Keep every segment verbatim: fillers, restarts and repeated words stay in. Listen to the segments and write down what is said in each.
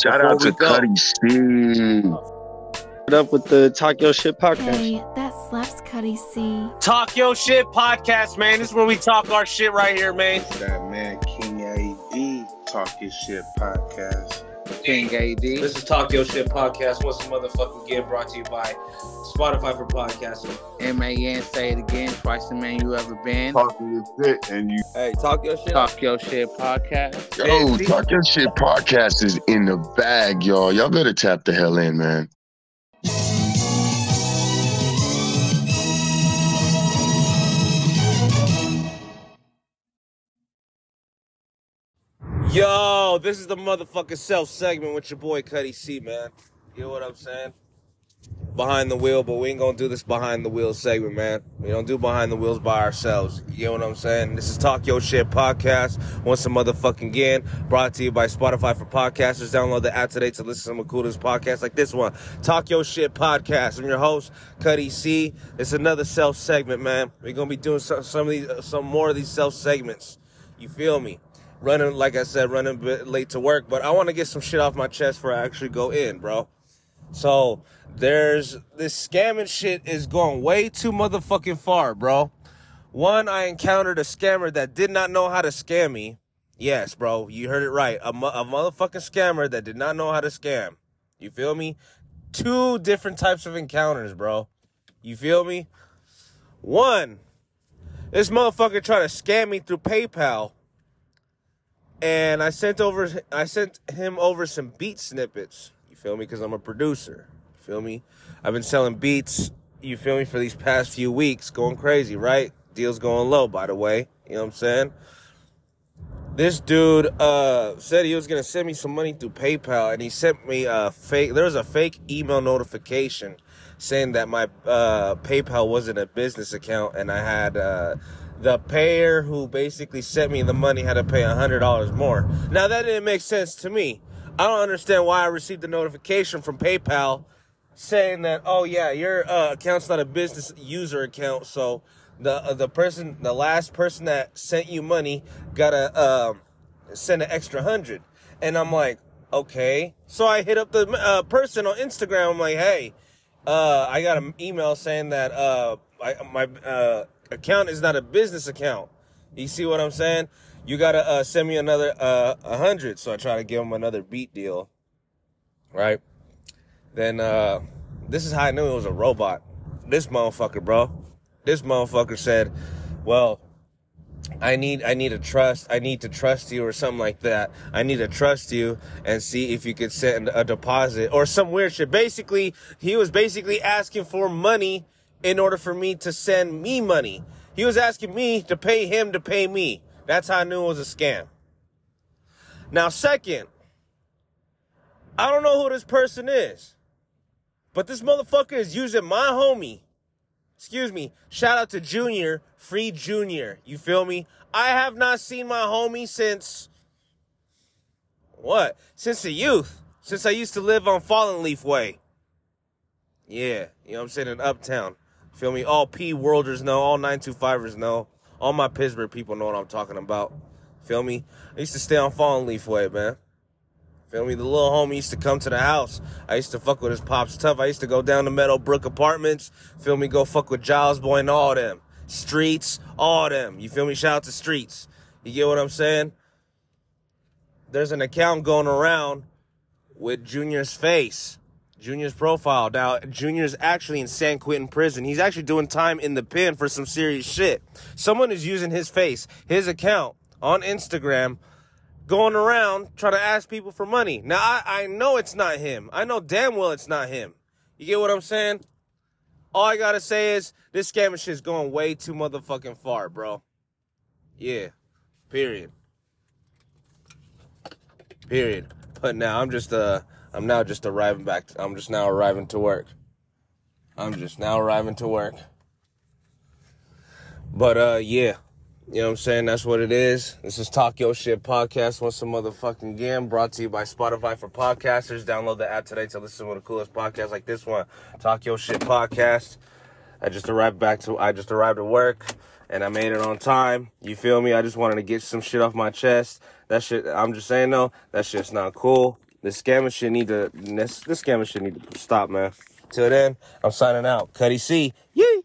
Shout out to Cuddie C. What up with the Talk Yo Shit Podcast? Hey, that slaps, Cuddie C. Talk Yo Shit Podcast, man. This is where we talk our shit right here, man. That man, King A D, Talk Your Shit Podcast. King A D. This is Talk Yo Shit Podcast. What's the motherfucking get? Brought to you by Spotify for Podcasting. M A N, say it again. Twice the man you ever been. Talk your shit and you. Hey, talk your shit. Talk Yo Shit Podcast. Yo, N P. Talk Your Shit Podcast is in the bag, y'all. Y'all better tap the hell in, man. Yo, this is the motherfucking self segment with your boy Cuddie C, man. You know what I'm saying? Behind the wheel, but we ain't gonna do this behind the wheel segment, man. We don't do behind the wheels by ourselves. You know what I'm saying? This is Talk Yo Shit Podcast. Once a motherfucking again, brought to you by Spotify for Podcasters. Download the app today to listen to some coolest podcasts like this one. Talk Yo Shit Podcast. I'm your host, Cuddie C. It's another self segment, man. We're gonna be doing some, some of these, some more of these self segments. You feel me? Running, like I said, running a bit late to work, but I want to get some shit off my chest before I actually go in, bro. So, there's, this scamming shit is going way too motherfucking far, bro. One, I encountered a scammer that did not know how to scam me. Yes, bro, you heard it right. A, mo- a motherfucking scammer that did not know how to scam. You feel me? Two different types of encounters, bro. You feel me? One, this motherfucker tried to scam me through PayPal. And I sent over, I sent him over some beat snippets. You feel me? Because I'm a producer. You feel me? I've been selling beats, you feel me, for these past few weeks. Going crazy, right? Deal's going low, by the way. You know what I'm saying? This dude uh, said he was going to send me some money through PayPal. And he sent me a fake, there was a fake email notification saying that my uh, PayPal wasn't a business account. And I had... Uh, The payer who basically sent me the money had to pay one hundred dollars more. Now, that didn't make sense to me. I don't understand why I received a notification from PayPal saying that, oh, yeah, your uh, account's not a business user account. So the uh, the person, the last person that sent you money got to uh, send an extra one hundred. And I'm like, okay. So I hit up the uh, person on Instagram. I'm like, hey, uh, I got an email saying that uh, I, my... Uh, account is not a business account. You see what I'm saying? You gotta uh, send me another uh, one hundred. So I try to give him another beat deal, right? Then uh, this is how I knew it was a robot. This motherfucker, bro. This motherfucker said, "Well, I need I need a trust. I need to trust you or something like that. I need to trust you and see if you could send a deposit or some weird shit." Basically, he was basically asking for money. In order for me to send me money. He was asking me to pay him to pay me. That's how I knew it was a scam. Now, second, I don't know who this person is, but this motherfucker is using my homie. Excuse me. Shout out to Junior, free Junior. You feel me? I have not seen my homie since, what? Since the youth. Since I used to live on Fallen Leaf Way. Yeah, you know what I'm saying? In Uptown. Feel me? All P-worlders know. All nine two fivers know. All my Pittsburgh people know what I'm talking about. Feel me? I used to stay on Fallen Leaf Way, man. Feel me? The little homie used to come to the house. I used to fuck with his pops tough. I used to go down to Meadowbrook Apartments. Feel me? Go fuck with Giles Boy and all them. Streets, all them. You feel me? Shout out to Streets. You get what I'm saying? There's an account going around with Junior's face. Junior's profile. Now, Junior's actually in San Quentin prison. He's actually doing time in the pen for some serious shit. Someone is using his face, his account on Instagram, going around trying to ask people for money. Now, I, I know it's not him. I know damn well it's not him. You get what I'm saying? All I gotta say is this scamming shit's going way too motherfucking far, bro. Yeah. Period. Period. But now I'm just, uh... I'm now just arriving back. To, I'm just now arriving to work. I'm just now arriving to work. But, uh, yeah. You know what I'm saying? That's what it is. This is Talk Yo Shit Podcast. Once a motherfucking game. Brought to you by Spotify for Podcasters. Download the app today to listen to the coolest podcasts like this one. Talk Yo Shit Podcast. I just arrived back to, I just arrived at work. And I made it on time. You feel me? I just wanted to get some shit off my chest. That shit, I'm just saying though, that shit's not cool. This scammer shit need to this, this scammer shit need to stop, man. Till then, I'm signing out. Cuddie C. Yee!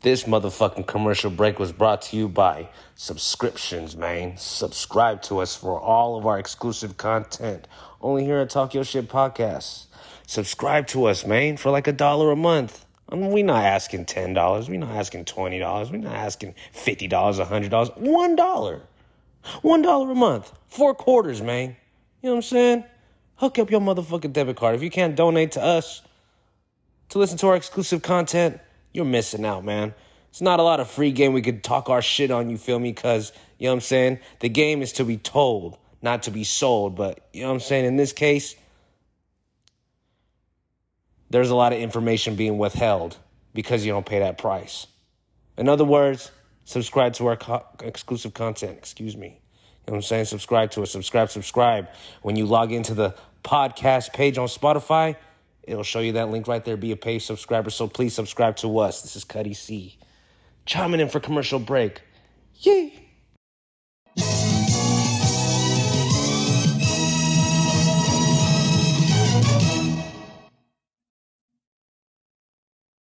This motherfucking commercial break was brought to you by subscriptions, man. Subscribe to us for all of our exclusive content. Only here at Talk Yo Shit Podcast. Subscribe to us, man, for like a dollar a month. I mean, we're not asking ten dollars. We're not asking twenty dollars. We're not asking fifty dollars, one hundred dollars. one dollar. one dollar a month. Four quarters, man. You know what I'm saying? Hook up your motherfucking debit card. If you can't donate to us to listen to our exclusive content, you're missing out, man. It's not a lot of free game we could talk our shit on, you feel me? Because, you know what I'm saying, the game is to be told, not to be sold. But, you know what I'm saying, in this case, there's a lot of information being withheld because you don't pay that price. In other words, subscribe to our co- exclusive content. Excuse me. You know what I'm saying? Subscribe to it. Subscribe, subscribe. When you log into the podcast page on Spotify, it'll show you that link right there. Be a paid subscriber. So please subscribe to us. This is Cuddie C. Chiming in for commercial break. Yay.